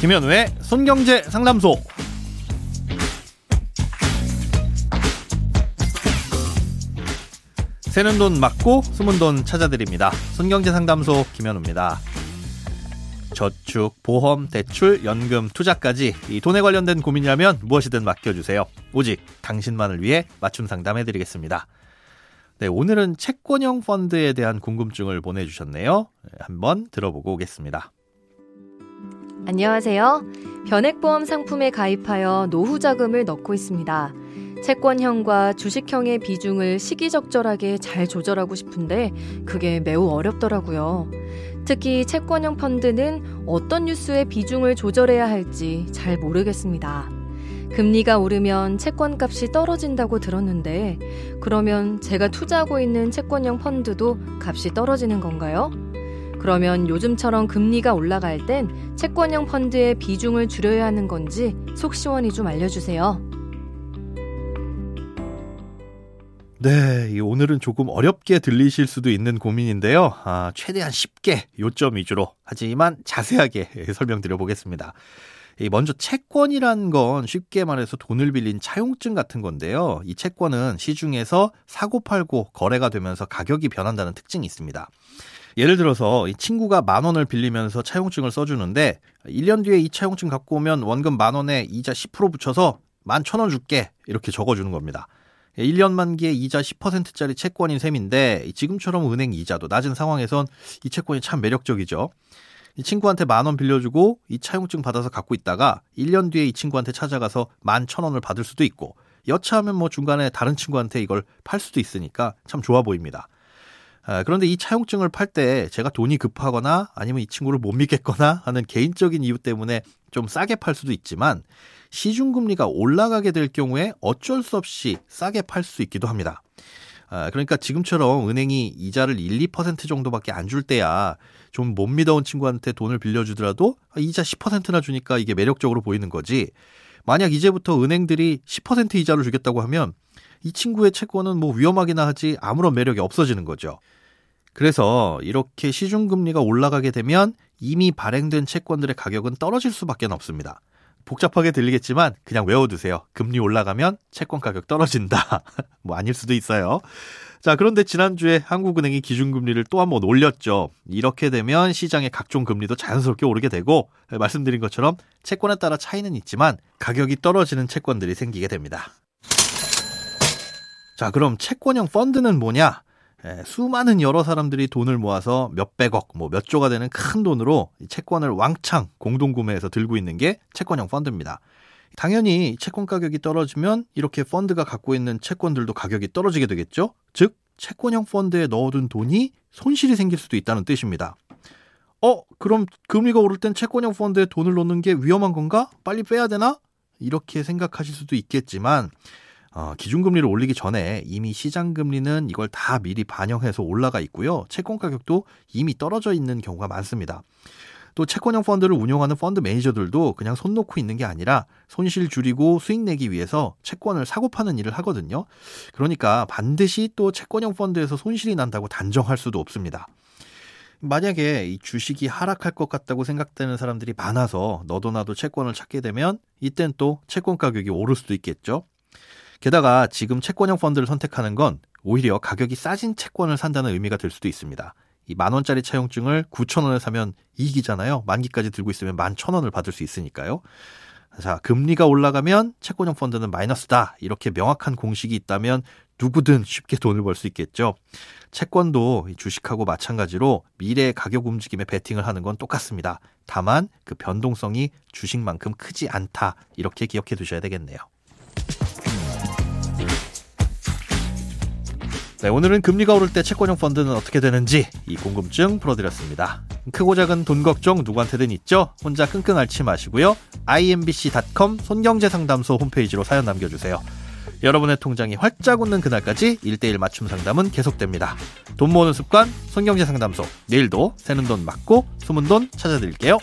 김현우의 손경제 상담소. 새는 돈 막고 숨은 돈 찾아드립니다. 손경제 상담소 김현우입니다. 저축, 보험, 대출, 연금, 투자까지 이 돈에 관련된 고민이라면 무엇이든 맡겨주세요. 오직 당신만을 위해 맞춤 상담해드리겠습니다. 네, 오늘은 채권형 펀드에 대한 궁금증을 보내주셨네요. 한번 들어보고 오겠습니다. 안녕하세요. 변액보험 상품에 가입하여 노후 자금을 넣고 있습니다. 채권형과 주식형의 비중을 시기적절하게 잘 조절하고 싶은데 그게 매우 어렵더라고요. 특히 채권형 펀드는 어떤 뉴스의 비중을 조절해야 할지 잘 모르겠습니다. 금리가 오르면 채권값이 떨어진다고 들었는데 그러면 제가 투자하고 있는 채권형 펀드도 값이 떨어지는 건가요? 그러면 요즘처럼 금리가 올라갈 땐 채권형 펀드의 비중을 줄여야 하는 건지 속 시원히 좀 알려주세요. 네, 오늘은 조금 어렵게 들리실 수도 있는 고민인데요. 최대한 쉽게 요점 위주로 하지만 자세하게 설명드려보겠습니다. 먼저 채권이란 건 쉽게 말해서 돈을 빌린 차용증 같은 건데요. 이 채권은 시중에서 사고팔고 거래가 되면서 가격이 변한다는 특징이 있습니다. 예를 들어서 이 친구가 10,000원을 빌리면서 차용증을 써주는데 1년 뒤에 이 차용증 갖고 오면 원금 10,000원에 이자 10% 붙여서 11,000원 줄게 이렇게 적어주는 겁니다. 1년 만기에 이자 10%짜리 채권인 셈인데 지금처럼 은행 이자도 낮은 상황에선 이 채권이 참 매력적이죠. 이 친구한테 10,000원 빌려주고 이 차용증 받아서 갖고 있다가 1년 뒤에 이 친구한테 찾아가서 11,000원을 받을 수도 있고 여차하면 뭐 중간에 다른 친구한테 이걸 팔 수도 있으니까 참 좋아 보입니다. 그런데 이 차용증을 팔 때 제가 돈이 급하거나 아니면 이 친구를 못 믿겠거나 하는 개인적인 이유 때문에 좀 싸게 팔 수도 있지만 시중금리가 올라가게 될 경우에 어쩔 수 없이 싸게 팔 수 있기도 합니다. 그러니까 지금처럼 은행이 이자를 1, 2% 정도밖에 안 줄 때야 좀 못 믿어온 친구한테 돈을 빌려주더라도 이자 10%나 주니까 이게 매력적으로 보이는 거지. 만약 이제부터 은행들이 10% 이자를 주겠다고 하면 이 친구의 채권은 뭐 위험하기나 하지 아무런 매력이 없어지는 거죠. 그래서 이렇게 시중금리가 올라가게 되면 이미 발행된 채권들의 가격은 떨어질 수밖에 없습니다. 복잡하게 들리겠지만 그냥 외워두세요. 금리 올라가면 채권 가격 떨어진다. 뭐 아닐 수도 있어요. 자, 그런데 지난주에 한국은행이 기준금리를 또 한번 올렸죠. 이렇게 되면 시장의 각종 금리도 자연스럽게 오르게 되고 말씀드린 것처럼 채권에 따라 차이는 있지만 가격이 떨어지는 채권들이 생기게 됩니다. 자, 그럼 채권형 펀드는 뭐냐? 수많은 여러 사람들이 돈을 모아서 몇백억, 몇조가 되는 큰 돈으로 채권을 왕창 공동구매해서 들고 있는 게 채권형 펀드입니다. 당연히 채권 가격이 떨어지면 이렇게 펀드가 갖고 있는 채권들도 가격이 떨어지게 되겠죠. 즉 채권형 펀드에 넣어둔 돈이 손실이 생길 수도 있다는 뜻입니다. 그럼 금리가 오를 땐 채권형 펀드에 돈을 넣는 게 위험한 건가? 빨리 빼야 되나? 이렇게 생각하실 수도 있겠지만 기준금리를 올리기 전에 이미 시장금리는 이걸 다 미리 반영해서 올라가 있고요. 채권 가격도 이미 떨어져 있는 경우가 많습니다. 또 채권형 펀드를 운용하는 펀드 매니저들도 그냥 손 놓고 있는 게 아니라 손실 줄이고 수익 내기 위해서 채권을 사고 파는 일을 하거든요. 그러니까 반드시 또 채권형 펀드에서 손실이 난다고 단정할 수도 없습니다. 만약에 이 주식이 하락할 것 같다고 생각되는 사람들이 많아서 너도 나도 채권을 찾게 되면 이땐 또 채권 가격이 오를 수도 있겠죠. 게다가 지금 채권형 펀드를 선택하는 건 오히려 가격이 싸진 채권을 산다는 의미가 될 수도 있습니다. 이 10,000원짜리 차용증을 9,000원에 사면 이익이잖아요. 만기까지 들고 있으면 11,000원을 받을 수 있으니까요. 자, 금리가 올라가면 채권형 펀드는 마이너스다. 이렇게 명확한 공식이 있다면 누구든 쉽게 돈을 벌 수 있겠죠. 채권도 주식하고 마찬가지로 미래의 가격 움직임에 베팅을 하는 건 똑같습니다. 다만 그 변동성이 주식만큼 크지 않다. 이렇게 기억해 두셔야 되겠네요. 네, 오늘은 금리가 오를 때 채권형 펀드는 어떻게 되는지 이 궁금증 풀어드렸습니다. 크고 작은 돈 걱정 누구한테든 있죠? 혼자 끙끙 앓지 마시고요. imbc.com 손경제상담소 홈페이지로 사연 남겨주세요. 여러분의 통장이 활짝 웃는 그날까지 1:1 맞춤 상담은 계속됩니다. 돈 모으는 습관 손경제상담소. 내일도 새는 돈 막고 숨은 돈 찾아드릴게요.